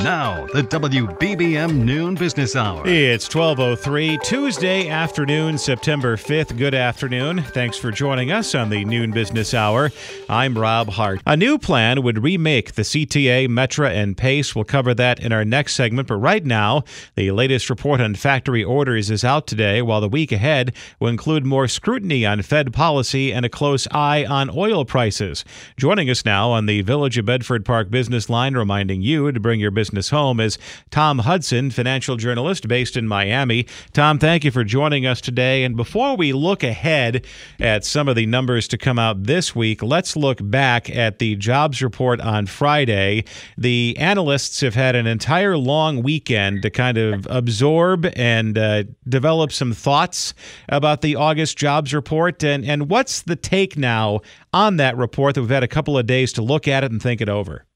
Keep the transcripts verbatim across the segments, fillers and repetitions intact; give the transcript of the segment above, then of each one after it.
Now, the W B B M Noon Business Hour. It's twelve oh three, Tuesday afternoon, September fifth. Good afternoon. Thanks for joining us on the Noon Business Hour. I'm Rob Hart. A new plan would remake the C T A, Metra, and Pace. We'll cover that in our next segment. But right now, the latest report on factory orders is out today, while the week ahead will include more scrutiny on Fed policy and a close eye on oil prices. Joining us now on the Village of Bedford Park business line, reminding you to bring your business Business home, is Tom Hudson, financial journalist based in Miami. Tom, thank you for joining us today. And before we look ahead at some of the numbers to come out this week, let's look back at the jobs report on Friday. The analysts have had an entire long weekend to kind of absorb and uh, develop some thoughts about the August jobs report. And, and what's the take now on that report that we've had a couple of days to look at it and think it over?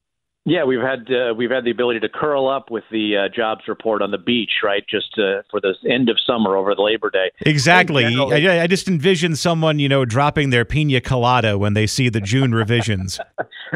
Yeah, we've had uh, we've had the ability to curl up with the uh, jobs report on the beach, right? Just uh, for this end of summer over the Labor Day. Exactly. I, I just envision someone, you know, dropping their pina colada when they see the June revisions.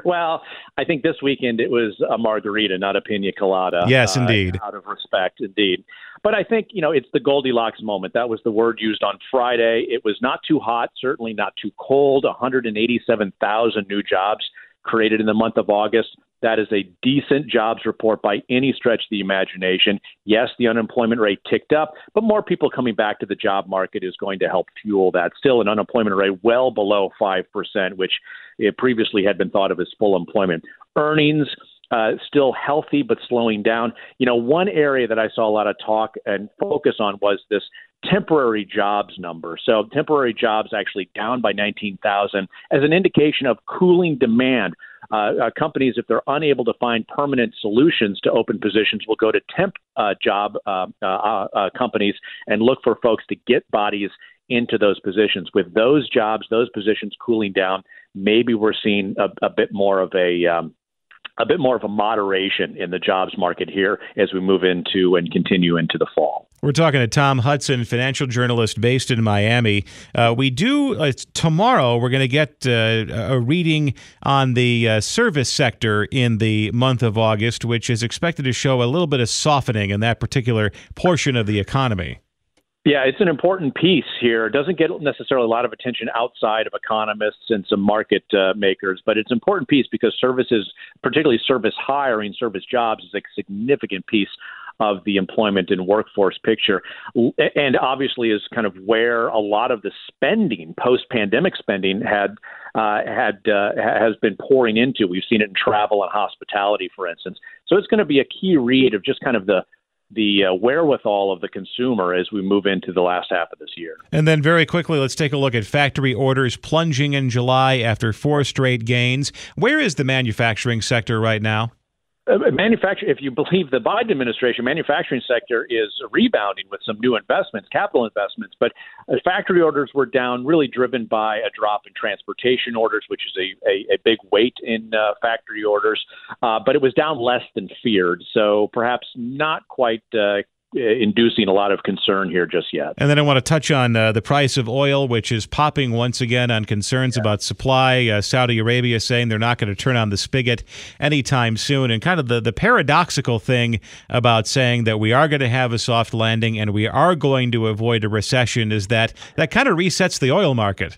Well, I think this weekend it was a margarita, not a pina colada. Yes, indeed. Uh, out of respect, indeed. But I think, you know, it's the Goldilocks moment. That was the word used on Friday. It was not too hot, certainly not too cold. one hundred eighty-seven thousand new jobs created in the month of August. That is a decent jobs report by any stretch of the imagination. Yes, the unemployment rate ticked up, but more people coming back to the job market is going to help fuel that. Still an unemployment rate well below five percent, which it previously had been thought of as full employment. Earnings uh, still healthy, but slowing down. You know, one area that I saw a lot of talk and focus on was this temporary jobs number. So temporary jobs actually down by nineteen thousand as an indication of cooling demand. Uh, companies, if they're unable to find permanent solutions to open positions, will go to temp uh, job uh, uh, uh, companies and look for folks to get bodies into those positions. With those jobs, those positions cooling down, maybe we're seeing a, a bit more of a um, a bit more of a moderation in the jobs market here as we move into and continue into the fall. We're talking to Tom Hudson, financial journalist based in Miami. Uh, we do, uh, tomorrow, we're going to get uh, a reading on the uh, service sector in the month of August, which is expected to show a little bit of softening in that particular portion of the economy. Yeah, it's an important piece here. It doesn't get necessarily a lot of attention outside of economists and some market uh, makers, but it's an important piece because services, particularly service hiring, service jobs, is a significant piece of the employment and workforce picture, and obviously is kind of where a lot of the spending, post-pandemic spending, had uh, had uh, has been pouring into. We've seen it in travel and hospitality, for instance. So it's going to be a key read of just kind of the the uh, wherewithal of the consumer as we move into the last half of this year. And then very quickly, let's take a look at factory orders plunging in July after four straight gains. Where is the manufacturing sector right now? Uh, manufacturing, if you believe the Biden administration, manufacturing sector is rebounding with some new investments, capital investments, but uh, factory orders were down, really driven by a drop in transportation orders, which is a, a, a big weight in uh, factory orders, uh, but it was down less than feared, so perhaps not quite uh, inducing a lot of concern here just yet. And then I want to touch on uh, the price of oil, which is popping once again on concerns yeah. about supply. Uh, Saudi Arabia saying they're not going to turn on the spigot anytime soon. And kind of the, the paradoxical thing about saying that we are going to have a soft landing and we are going to avoid a recession is that that kind of resets the oil market.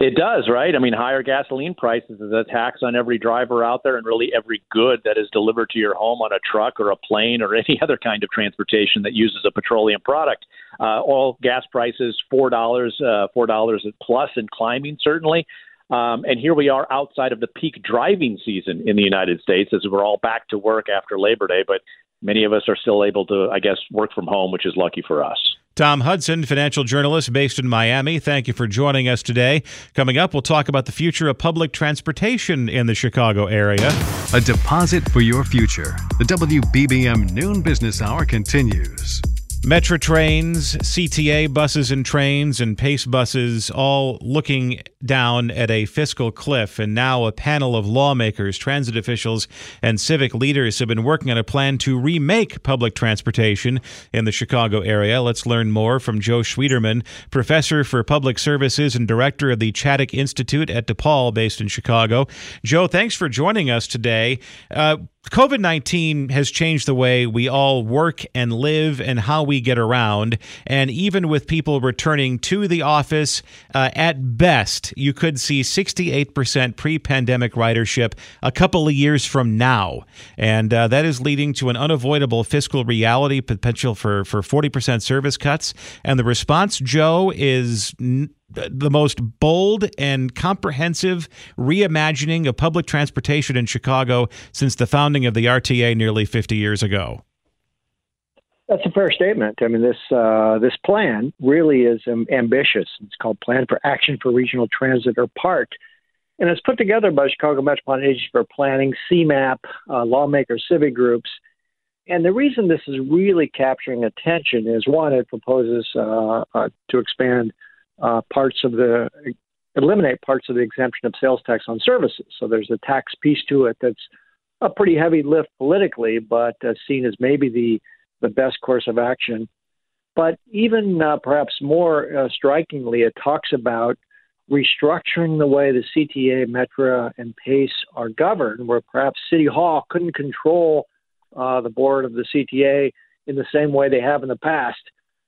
It does, right? I mean, higher gasoline prices is a tax on every driver out there and really every good that is delivered to your home on a truck or a plane or any other kind of transportation that uses a petroleum product. Uh, oil, gas prices, four dollars, uh, four dollars plus and climbing, certainly. Um, and here we are outside of the peak driving season in the United States as we're all back to work after Labor Day. But many of us are still able to, I guess, work from home, which is lucky for us. Tom Hudson, financial journalist based in Miami, thank you for joining us today. Coming up, we'll talk about the future of public transportation in the Chicago area. A deposit for your future. The W B B M Noon Business Hour continues. Metra trains, C T A buses and trains, and Pace buses all looking down at a fiscal cliff. And now a panel of lawmakers, transit officials, and civic leaders have been working on a plan to remake public transportation in the Chicago area. Let's learn more from Joe Schwieterman, professor for public services and director of the Chaddick Institute at DePaul, based in Chicago. Joe, thanks for joining us today. Uh, COVID nineteen has changed the way we all work and live and how we get around. And even with people returning to the office, uh, at best, you could see sixty-eight percent pre-pandemic ridership a couple of years from now. And uh, that is leading to an unavoidable fiscal reality, potential for, for forty percent service cuts. And the response, Joe, is N- the most bold and comprehensive reimagining of public transportation in Chicago since the founding of the R T A nearly fifty years ago. That's a fair statement. I mean, this uh, this plan really is um, ambitious. It's called Plan for Action for Regional Transit, or PART, and it's put together by Chicago Metropolitan Agency for Planning, C MAP, uh, lawmakers, civic groups. And the reason this is really capturing attention is, one, it proposes uh, uh, to expand Uh, parts of the eliminate parts of the exemption of sales tax on services. So there's a tax piece to it that's a pretty heavy lift politically, but uh, seen as maybe the the best course of action. But even uh, perhaps more uh, strikingly, it talks about restructuring the way the C T A, Metra, and Pace are governed, where perhaps City Hall couldn't control uh, the board of the C T A in the same way they have in the past.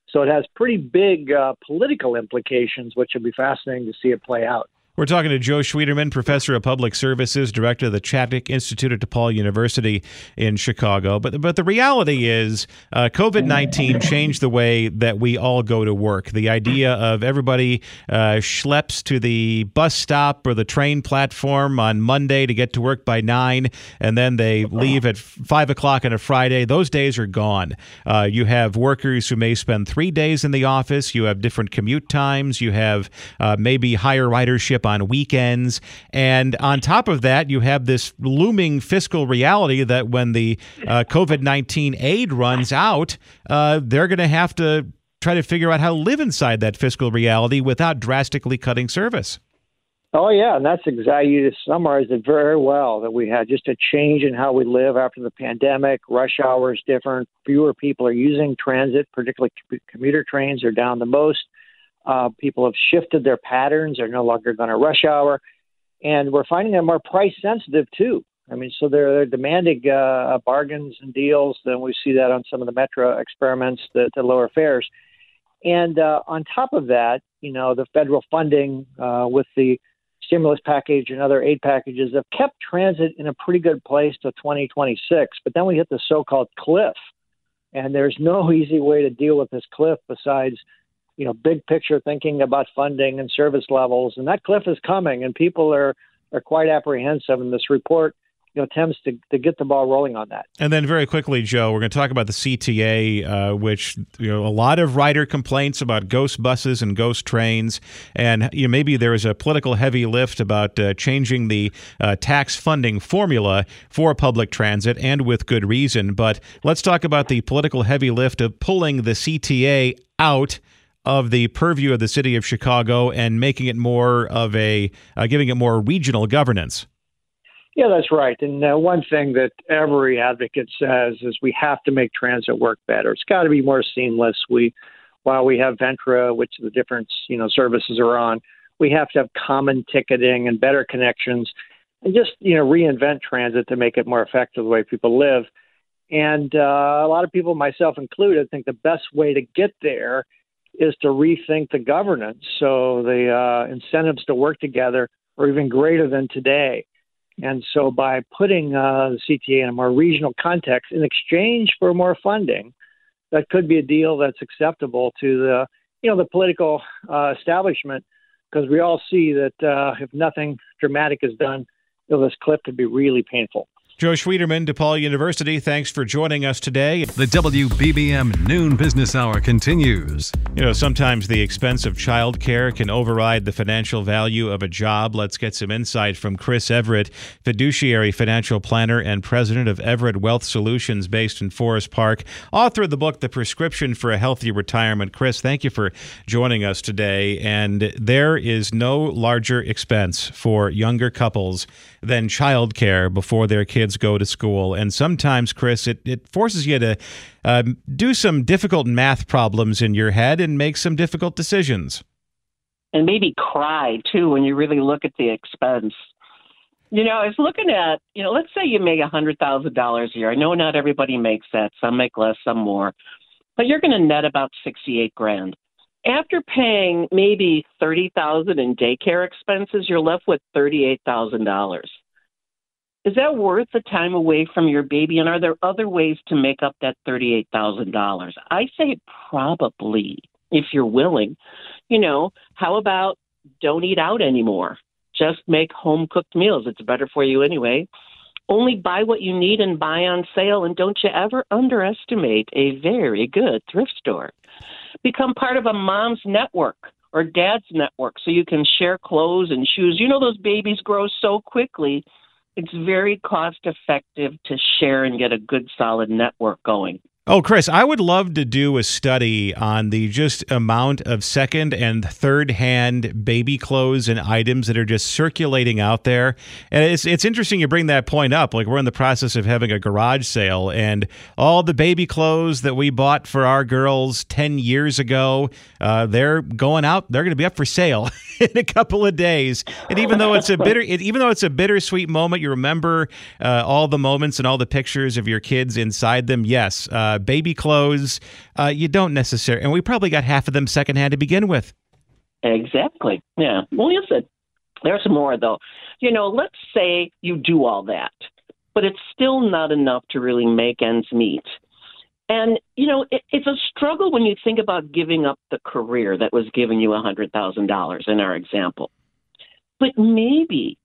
So it has pretty big uh, political implications, which will be fascinating to see it play out. We're talking to Joe Schwieterman, professor of public services, director of the Chaddick Institute at DePaul University in Chicago. But but the reality is uh, COVID nineteen changed the way that we all go to work. The idea of everybody uh, schleps to the bus stop or the train platform on Monday to get to work by nine, and then they leave at five o'clock on a Friday. Those days are gone. Uh, you have workers who may spend three days in the office. You have different commute times. You have uh, maybe higher ridership on weekends. And on top of that, you have this looming fiscal reality that when the uh, COVID nineteen aid runs out, uh, they're going to have to try to figure out how to live inside that fiscal reality without drastically cutting service. Oh, yeah. And that's exactly, you summarized it very well, that we had just a change in how we live after the pandemic. Rush hour is different. Fewer people are using transit, particularly commuter trains are down the most. Uh, people have shifted their patterns. They're no longer going to rush hour. And we're finding them more price sensitive, too. I mean, so they're, they're demanding uh, bargains and deals. Then we see that on some of the Metro experiments, the, the lower fares. And uh, on top of that, you know, the federal funding uh, with the stimulus package and other aid packages have kept transit in a pretty good place to twenty twenty-six. But then we hit the so-called cliff. And there's no easy way to deal with this cliff besides, you know, big picture thinking about funding and service levels. And that cliff is coming, and people are, are quite apprehensive. And this report, you know, attempts to, to get the ball rolling on that. And then very quickly, Joe, we're going to talk about the C T A, uh, which, you know, a lot of rider complaints about ghost buses and ghost trains. And, you know, maybe there is a political heavy lift about uh, changing the uh, tax funding formula for public transit, and with good reason. But let's talk about the political heavy lift of pulling the C T A out of the purview of the city of Chicago and making it more of a, uh, giving it more regional governance. Yeah, that's right. And uh, one thing that every advocate says is we have to make transit work better. It's got to be more seamless. We, while we have Ventra, which the different, you know, services are on, we have to have common ticketing and better connections, and just, you know, reinvent transit to make it more effective the way people live. And uh, a lot of people, myself included, think the best way to get there is to rethink the governance, so the uh, incentives to work together are even greater than today. And so by putting uh, the C T A in a more regional context in exchange for more funding, that could be a deal that's acceptable to the, you know, the political uh, establishment. because we all see that uh, if nothing dramatic is done, you know, this cliff could be really painful. Joe Schwieterman, DePaul University, thanks for joining us today. The W B B M Noon Business Hour continues. You know, sometimes the expense of childcare can override the financial value of a job. Let's get some insight from Chris Everett, fiduciary financial planner and president of Everett Wealth Solutions based in Forest Park, author of the book, The Prescription for a Healthy Retirement. Chris, thank you for joining us today. And there is no larger expense for younger couples than childcare before their kids go to school. And sometimes, Chris, it, it forces you to uh, do some difficult math problems in your head and make some difficult decisions. And maybe cry, too, when you really look at the expense. You know, I was looking at, you know, let's say you make one hundred thousand dollars a year. I know not everybody makes that. Some make less, some more. But you're going to net about sixty-eight grand. After paying maybe thirty thousand dollars in daycare expenses, you're left with thirty-eight thousand dollars. Is that worth the time away from your baby? And are there other ways to make up that thirty-eight thousand dollars? I say probably, if you're willing. You know, how about don't eat out anymore? Just make home-cooked meals. It's better for you anyway. Only buy what you need and buy on sale. And don't you ever underestimate a very good thrift store. Become part of a mom's network or dad's network so you can share clothes and shoes. You know, those babies grow so quickly. It's very cost-effective to share and get a good, solid network going. Oh, Chris, I would love to do a study on the just amount of second and third-hand baby clothes and items that are just circulating out there. And it's it's interesting you bring that point up. Like, we're in the process of having a garage sale, and all the baby clothes that we bought for our girls ten years ago, uh, they're going out. They're going to be up for sale in a couple of days. And even though it's a bitter, it, even though it's a bittersweet moment, you remember uh, all the moments and all the pictures of your kids inside them. Yes. Uh, baby clothes, uh, you don't necessarily, and we probably got half of them secondhand to begin with. Exactly. Yeah. Well, listen, there's more, though. You know, let's say you do all that, but it's still not enough to really make ends meet. And, you know, it, it's a struggle when you think about giving up the career that was giving you one hundred thousand dollars in our example. But maybe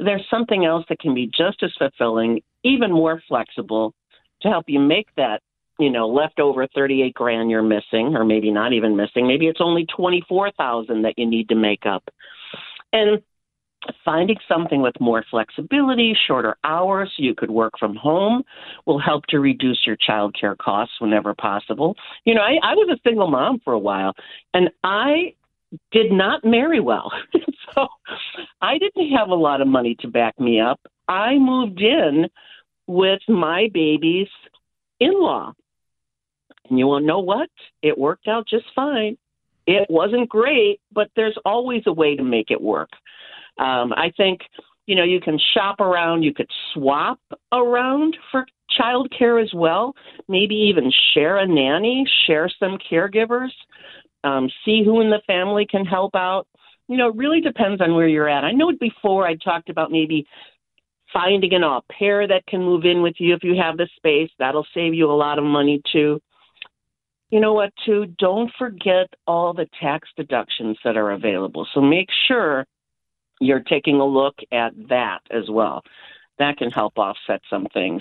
there's something else that can be just as fulfilling, even more flexible, to help you make that, you know, leftover thirty-eight grand you're missing, or maybe not even missing. Maybe it's only twenty-four thousand that you need to make up. And finding something with more flexibility, shorter hours, so you could work from home, will help to reduce your childcare costs whenever possible. You know, I, I was a single mom for a while, and I did not marry well. So I didn't have a lot of money to back me up. I moved in with my baby's in-law. And you want to know what? It worked out just fine. It wasn't great, but there's always a way to make it work. Um, I think, you know, you can shop around. You could swap around for childcare as well. Maybe even share a nanny, share some caregivers, um, see who in the family can help out. You know, it really depends on where you're at. I know before I talked about maybe finding an au pair that can move in with you if you have the space. That'll save you a lot of money, too. You know what, too? Don't forget all the tax deductions that are available. So make sure you're taking a look at that as well. That can help offset some things.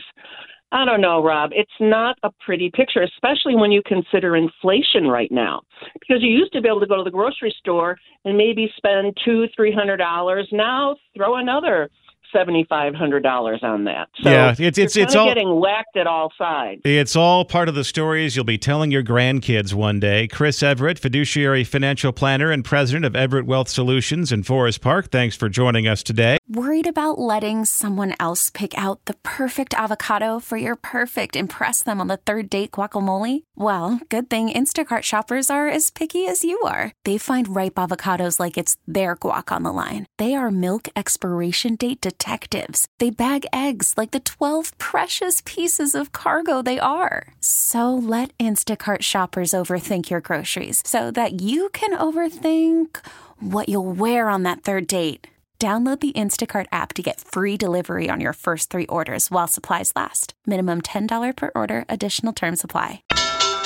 I don't know, Rob. It's not a pretty picture, especially when you consider inflation right now. Because you used to be able to go to the grocery store and maybe spend two hundred dollars, three hundred dollars. Now throw another seven thousand five hundred dollars on that. So yeah, it's it's it's all getting whacked at all sides. It's all part of the stories you'll be telling your grandkids one day. Chris Everett, fiduciary financial planner and president of Everett Wealth Solutions in Forest Park. Thanks for joining us today. Worried about letting someone else pick out the perfect avocado for your perfect impress them on the third date guacamole? Well, good thing Instacart shoppers are as picky as you are. They find ripe avocados like it's their guac on the line. They are milk expiration date detectives. They bag eggs like the twelve precious pieces of cargo they are. So let Instacart shoppers overthink your groceries so that you can overthink what you'll wear on that third date. Download the Instacart app to get free delivery on your first three orders while supplies last. Minimum ten dollars per order. Additional terms apply.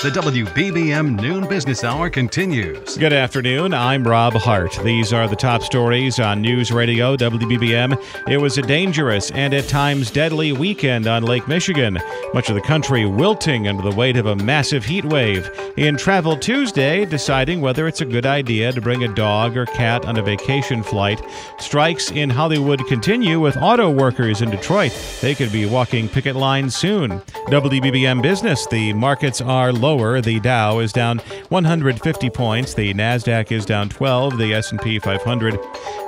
The W B B M Noon Business Hour continues. Good afternoon. I'm Rob Hart. These are the top stories on News Radio W B B M. It was a dangerous and at times deadly weekend on Lake Michigan. Much of the country wilting under the weight of a massive heat wave. In Travel Tuesday, deciding whether it's a good idea to bring a dog or cat on a vacation flight. Strikes in Hollywood continue with auto workers in Detroit. They could be walking picket lines soon. W B B M Business. The markets are low. The Dow is down one hundred fifty points. The Nasdaq is down twelve. The S and P five hundred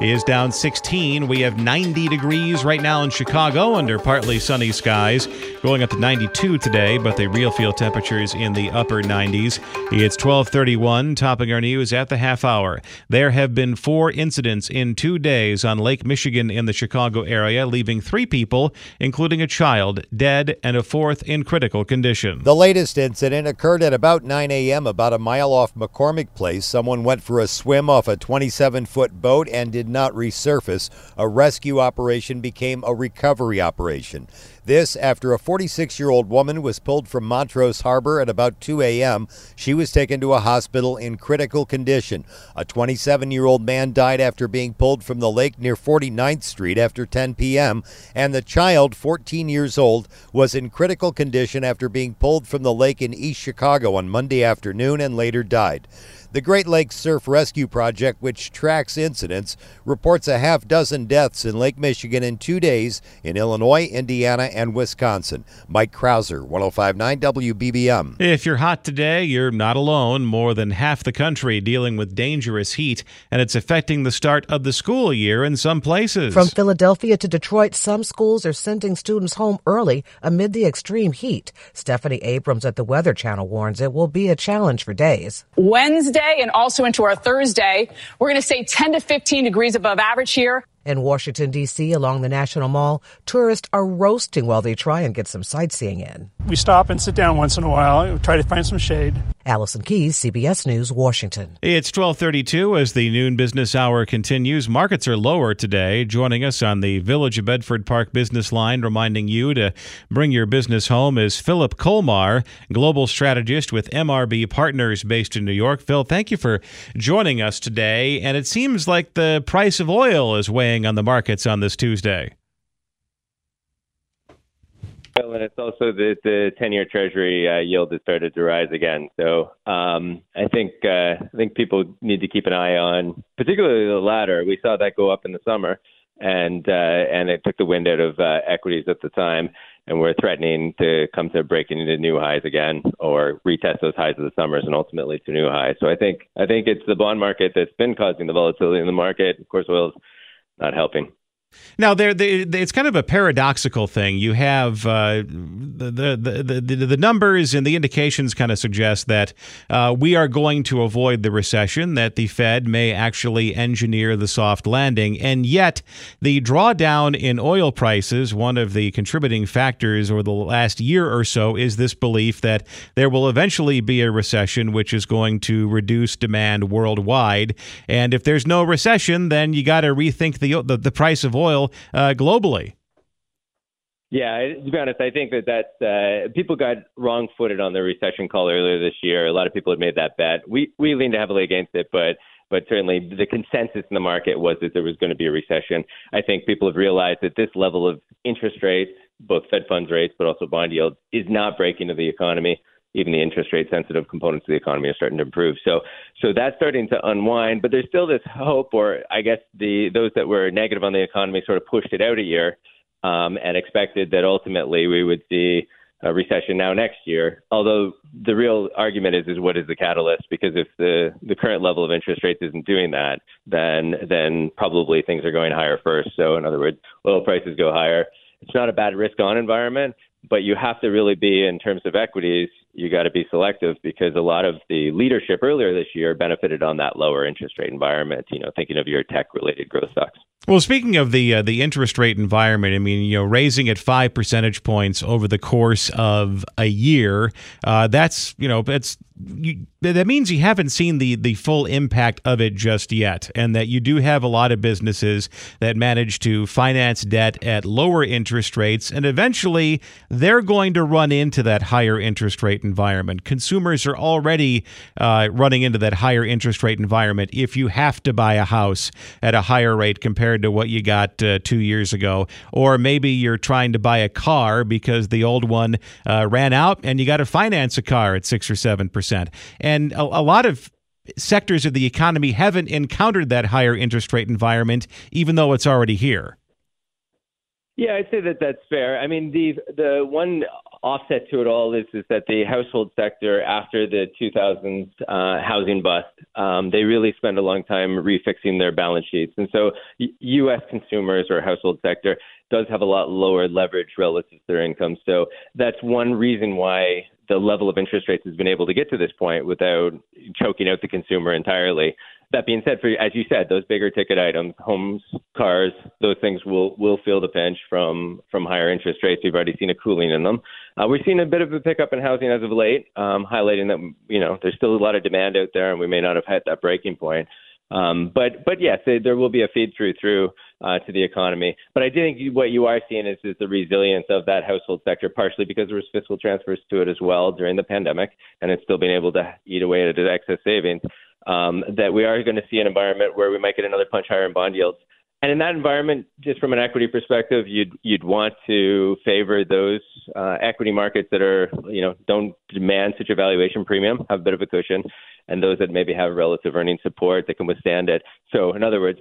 is down sixteen. We have ninety degrees right now in Chicago under partly sunny skies. Going up to ninety-two today, but the real field temperature is in the upper nineties. It's twelve thirty-one, topping our news at the half hour. There have been four incidents in two days on Lake Michigan in the Chicago area, leaving three people, including a child, dead and a fourth in critical condition. The latest incident occurred at about nine a.m. about a mile off McCormick Place. Someone went for a swim off a twenty-seven foot boat and did not resurface. A rescue operation became a recovery operation. This after a forty-six-year-old woman was pulled from Montrose Harbor at about two a.m. She was taken to a hospital in critical condition. A twenty-seven-year-old man died after being pulled from the lake near forty-ninth street after ten p.m. and the child, fourteen years old, was in critical condition after being pulled from the lake in East Chicago on Monday afternoon and later died. The Great Lakes Surf Rescue Project, which tracks incidents, reports a half dozen deaths in Lake Michigan in two days in Illinois, Indiana, and Wisconsin. Mike Krauser, one oh five point nine W B B M. If you're hot today, you're not alone. More than half the country dealing with dangerous heat, and it's affecting the start of the school year in some places. From Philadelphia to Detroit, some schools are sending students home early amid the extreme heat. Stephanie Abrams at the Weather Channel warns it will be a challenge for days. Wednesday and also into our Thursday, we're going to stay ten to fifteen degrees above average here. In Washington, D C, along the National Mall, tourists are roasting while they try and get some sightseeing in. We stop and sit down once in a while and try to find some shade. Allison Keys, C B S News, Washington. It's twelve thirty-two as the Noon Business Hour continues. Markets are lower today. Joining us on the Village of Bedford Park business line, reminding you to bring your business home, is Philip Colmar, global strategist with M R B Partners based in New York. Phil, thank you for joining us today. And it seems like the price of oil is weighing on the markets on this Tuesday. Well, and it's also that the ten-year Treasury uh, yield has started to rise again. So um, I think uh, I think people need to keep an eye on, particularly the latter. We saw that go up in the summer, and uh, and it took the wind out of uh, equities at the time, and we're threatening to come to breaking into new highs again, or retest those highs of the summers, and ultimately to new highs. So I think I think it's the bond market that's been causing the volatility in the market. Of course, oil's not helping. Now, there, it's kind of a paradoxical thing. You have uh, the, the the the numbers and the indications kind of suggest that uh, we are going to avoid the recession, that the Fed may actually engineer the soft landing. And yet the drawdown in oil prices, one of the contributing factors over the last year or so, is this belief that there will eventually be a recession, which is going to reduce demand worldwide. And if there's no recession, then you got to rethink the, the the price of oil. oil uh, globally. Yeah, to be honest, I think that that's, uh, people got wrong-footed on the recession call earlier this year. A lot of people had made that bet. We we leaned heavily against it, but but certainly the consensus in the market was that there was going to be a recession. I think people have realized that this level of interest rates, both Fed funds rates but also bond yields, is not breaking into the economy. Even the interest rate-sensitive components of the economy are starting to improve. So so that's starting to unwind, but there's still this hope, or I guess the those that were negative on the economy sort of pushed it out a year um, and expected that ultimately we would see a recession now next year. Although the real argument is, is what is the catalyst? Because if the, the current level of interest rates isn't doing that, then then probably things are going higher first. So in other words, oil prices go higher. It's not a bad risk-on environment, but you have to really be, in terms of equities, you got to be selective, because a lot of the leadership earlier this year benefited on that lower interest rate environment, you know, thinking of your tech-related growth stocks. Well, speaking of the uh, the interest rate environment, I mean, you know, raising it five percentage points over the course of a year, uh, that's, you know, that's you, that means you haven't seen the the full impact of it just yet, and that you do have a lot of businesses that manage to finance debt at lower interest rates, and eventually they're going to run into that higher interest rate environment. Consumers are already uh, running into that higher interest rate environment if you have to buy a house at a higher rate compared to what you got uh, two years ago. Or maybe you're trying to buy a car because the old one uh, ran out and you got to finance a car at six or seven percent. And a, a lot of sectors of the economy haven't encountered that higher interest rate environment, even though it's already here. Yeah, I'd say that that's fair. I mean, the the one offset to it all is, is that the household sector, after the two thousands uh, housing bust, um, they really spend a long time refixing their balance sheets. And so U S consumers or household sector does have a lot lower leverage relative to their income. So that's one reason why the level of interest rates has been able to get to this point without choking out the consumer entirely. That being said, for, as you said, those bigger ticket items, homes, cars, those things will will feel the pinch from from higher interest rates. We've already seen a cooling in them. Uh, we're seeing a bit of a pickup in housing as of late, um, highlighting that, you know, there's still a lot of demand out there and we may not have hit that breaking point. Um, but but yes, there will be a feed through through uh, to the economy. But I do think what you are seeing is, is the resilience of that household sector, partially because there was fiscal transfers to it as well during the pandemic, and it's still being able to eat away at its excess savings. Um, that we are going to see an environment where we might get another punch higher in bond yields. And in that environment, just from an equity perspective, you'd you'd want to favor those uh, equity markets that are, you know, don't demand such a valuation premium, have a bit of a cushion, and those that maybe have relative earning support that can withstand it. So in other words,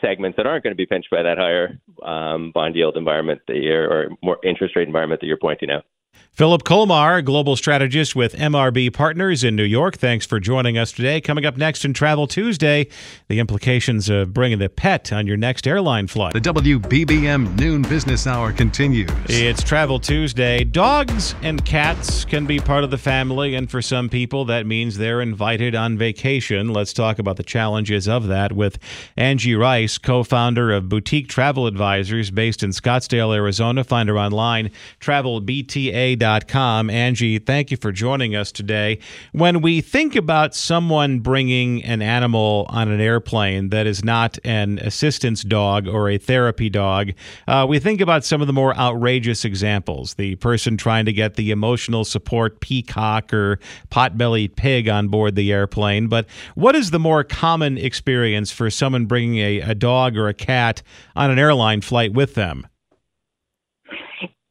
segments that aren't going to be pinched by that higher um, bond yield environment that you're, or more interest rate environment that you're pointing out. Philip Colmar, global strategist with M R B Partners in New York. Thanks for joining us today. Coming up next in Travel Tuesday, the implications of bringing the pet on your next airline flight. The W B B M Noon Business Hour continues. It's Travel Tuesday. Dogs and cats can be part of the family, and for some people, that means they're invited on vacation. Let's talk about the challenges of that with Angie Rice, co-founder of Boutique Travel Advisors based in Scottsdale, Arizona. Find her online, travel b t a dot com. Angie, thank you for joining us today. When we think about someone bringing an animal on an airplane that is not an assistance dog or a therapy dog, uh, we think about some of the more outrageous examples. The person trying to get the emotional support peacock or pot-bellied pig on board the airplane. But what is the more common experience for someone bringing a, a dog or a cat on an airline flight with them?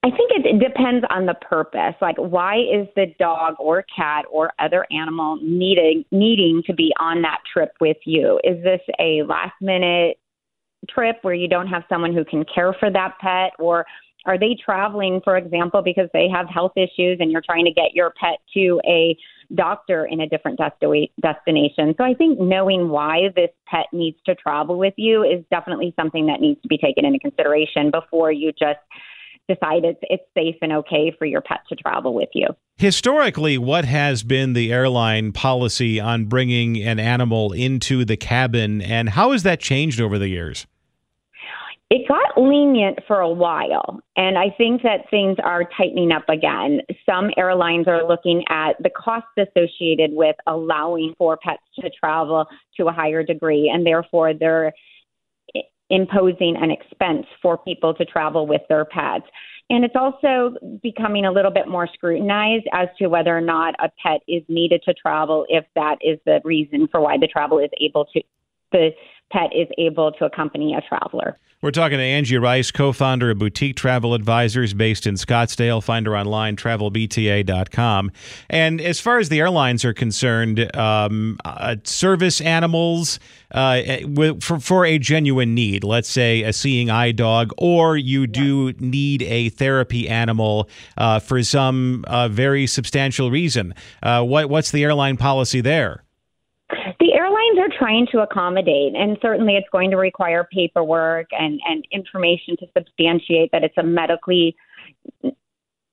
I think it depends on the purpose. Like, why is the dog or cat or other animal needing needing to be on that trip with you? Is this a last minute trip where you don't have someone who can care for that pet? Or are they traveling, for example, because they have health issues and you're trying to get your pet to a doctor in a different desti- destination? So I think knowing why this pet needs to travel with you is definitely something that needs to be taken into consideration before you just decide it's, it's safe and okay for your pet to travel with you. Historically, what has been the airline policy on bringing an animal into the cabin, and how has that changed over the years? It got lenient for a while, and I think that things are tightening up again. Some airlines are looking at the costs associated with allowing for pets to travel to a higher degree, and therefore they're imposing an expense for people to travel with their pets. And it's also becoming a little bit more scrutinized as to whether or not a pet is needed to travel, if that is the reason for why the travel is able to, the pet is able to accompany a traveler. We're talking to Angie Rice, co-founder of Boutique Travel Advisors based in Scottsdale. Find her online, travel b t a dot com. And as far as the airlines are concerned, um, uh, service animals uh, for, for a genuine need, let's say a seeing eye dog, or you do need a therapy animal uh, for some uh, very substantial reason. Uh, what, what's the airline policy there? The airlines are trying to accommodate, and certainly it's going to require paperwork and, and information to substantiate that it's a medically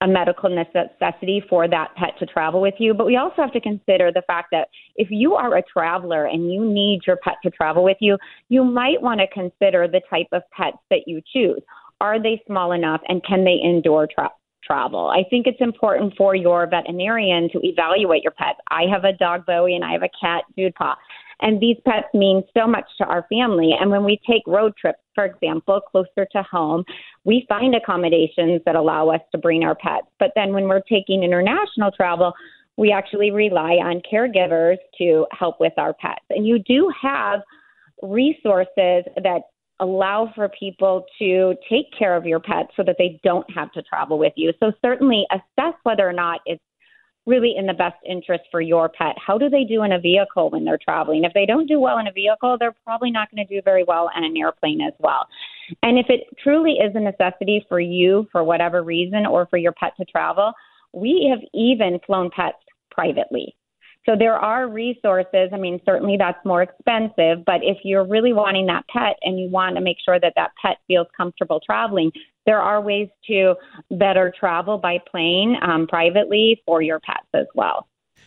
a medical necessity for that pet to travel with you. But we also have to consider the fact that if you are a traveler and you need your pet to travel with you, you might want to consider the type of pets that you choose. Are they small enough and can they endure tra- travel? I think it's important for your veterinarian to evaluate your pets. I have a dog, Bowie, and I have a cat, Judepaw. And these pets mean so much to our family. And when we take road trips, for example, closer to home, we find accommodations that allow us to bring our pets. But then when we're taking international travel, we actually rely on caregivers to help with our pets. And you do have resources that allow for people to take care of your pets so that they don't have to travel with you. So certainly assess whether or not it's really in the best interest for your pet. How do they do in a vehicle when they're traveling? If they don't do well in a vehicle, they're probably not going to do very well on an airplane as well. And if it truly is a necessity for you, for whatever reason, or for your pet to travel, we have even flown pets privately. So there are resources. I mean, certainly that's more expensive, but if you're really wanting that pet and you want to make sure that that pet feels comfortable traveling, there are ways to better travel by plane um, privately for your pets as well.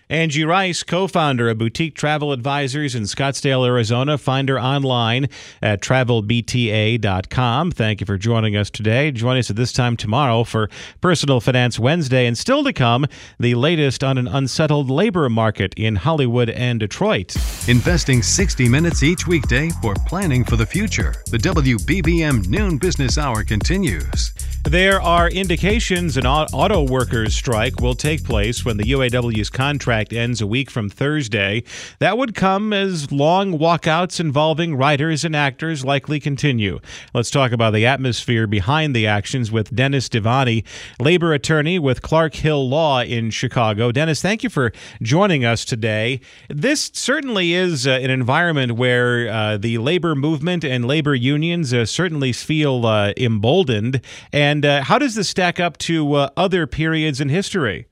Angie Rice, co-founder of Boutique Travel Advisors in Scottsdale, Arizona. Find her online at travel b t a dot com. Thank you for joining us today. Join us at this time tomorrow for Personal Finance Wednesday. And still to come, the latest on an unsettled labor market in Hollywood and Detroit. Investing sixty minutes each weekday for planning for the future. The W B B M Noon Business Hour continues. There are indications an auto workers' strike will take place when the U A W's contract ends a week from Thursday. That would come as long walkouts involving writers and actors likely continue. Let's talk about the atmosphere behind the actions with Dennis Devani, labor attorney with Clark Hill Law in Chicago. Dennis, thank you for joining us today. This certainly is uh, an environment where uh, the labor movement and labor unions uh, certainly feel uh, emboldened. And uh, how does this stack up to uh, other periods in history?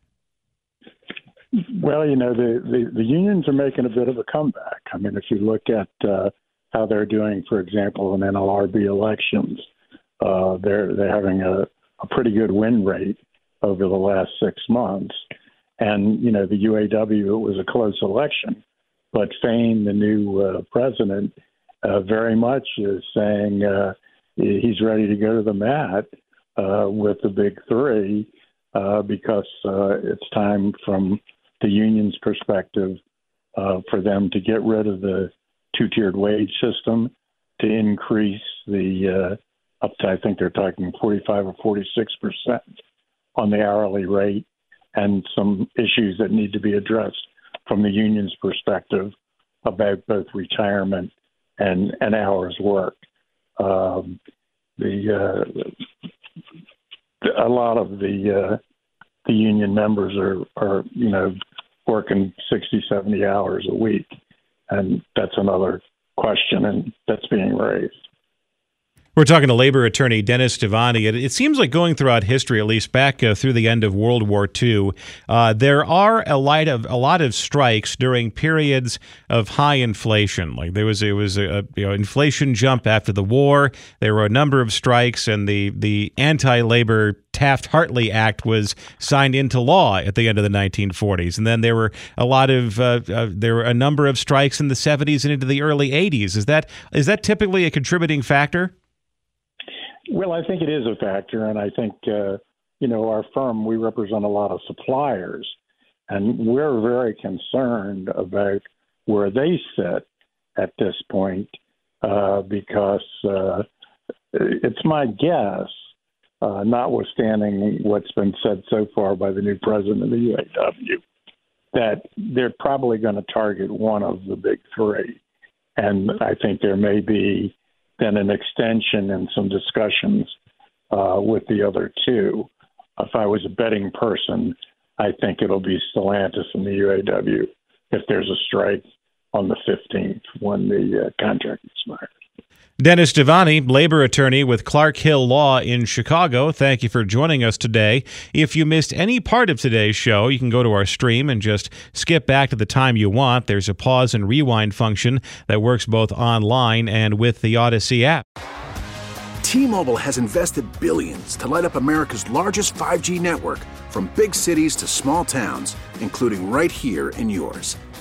Well, you know, the, the, the unions are making a bit of a comeback. I mean, if you look at uh, how they're doing, for example, in N L R B elections, uh, they're they're having a, a pretty good win rate over the last six months. And, you know, the U A W, it was a close election. But Fain, the new uh, president, uh, very much is saying uh, he's ready to go to the mat uh, with the big three uh, because uh, it's time from the union's perspective uh, for them to get rid of the two-tiered wage system, to increase the uh, up to, I think they're talking forty-five or forty-six percent on the hourly rate, and some issues that need to be addressed from the union's perspective about both retirement and, and hours work. Um, the uh, a lot of the uh, the union members are, are, you know, working sixty, seventy hours a week. And that's another question, and that's being raised. We're talking to labor attorney Dennis Devani. It, it seems like going throughout history, at least back uh, through the end of World War Two, uh, there are a lot of a lot of strikes during periods of high inflation. Like there was it was a, a you know inflation jump after the war. There were a number of strikes, and the the anti-labor Taft-Hartley Act was signed into law at the end of the nineteen forties, and then there were a lot of uh, uh, there were a number of strikes in the seventies and into the early eighties. Is that is that typically a contributing factor? Well, I think it is a factor, and I think, uh, you know, our firm, we represent a lot of suppliers, and we're very concerned about where they sit at this point uh, because uh, it's my guess, uh, notwithstanding what's been said so far by the new president of the U A W, that they're probably going to target one of the big three, and I think there may be then an extension and some discussions uh, with the other two. If I was a betting person, I think it'll be Stellantis and the U A W if there's a strike on the fifteenth when the uh, contract expires. Dennis Devani, labor attorney with Clark Hill Law in Chicago. Thank you for joining us today. If you missed any part of today's show, you can go to our stream and just skip back to the time you want. There's a pause and rewind function that works both online and with the Odyssey app. T-Mobile has invested billions to light up America's largest five G network, from big cities to small towns, including right here in yours.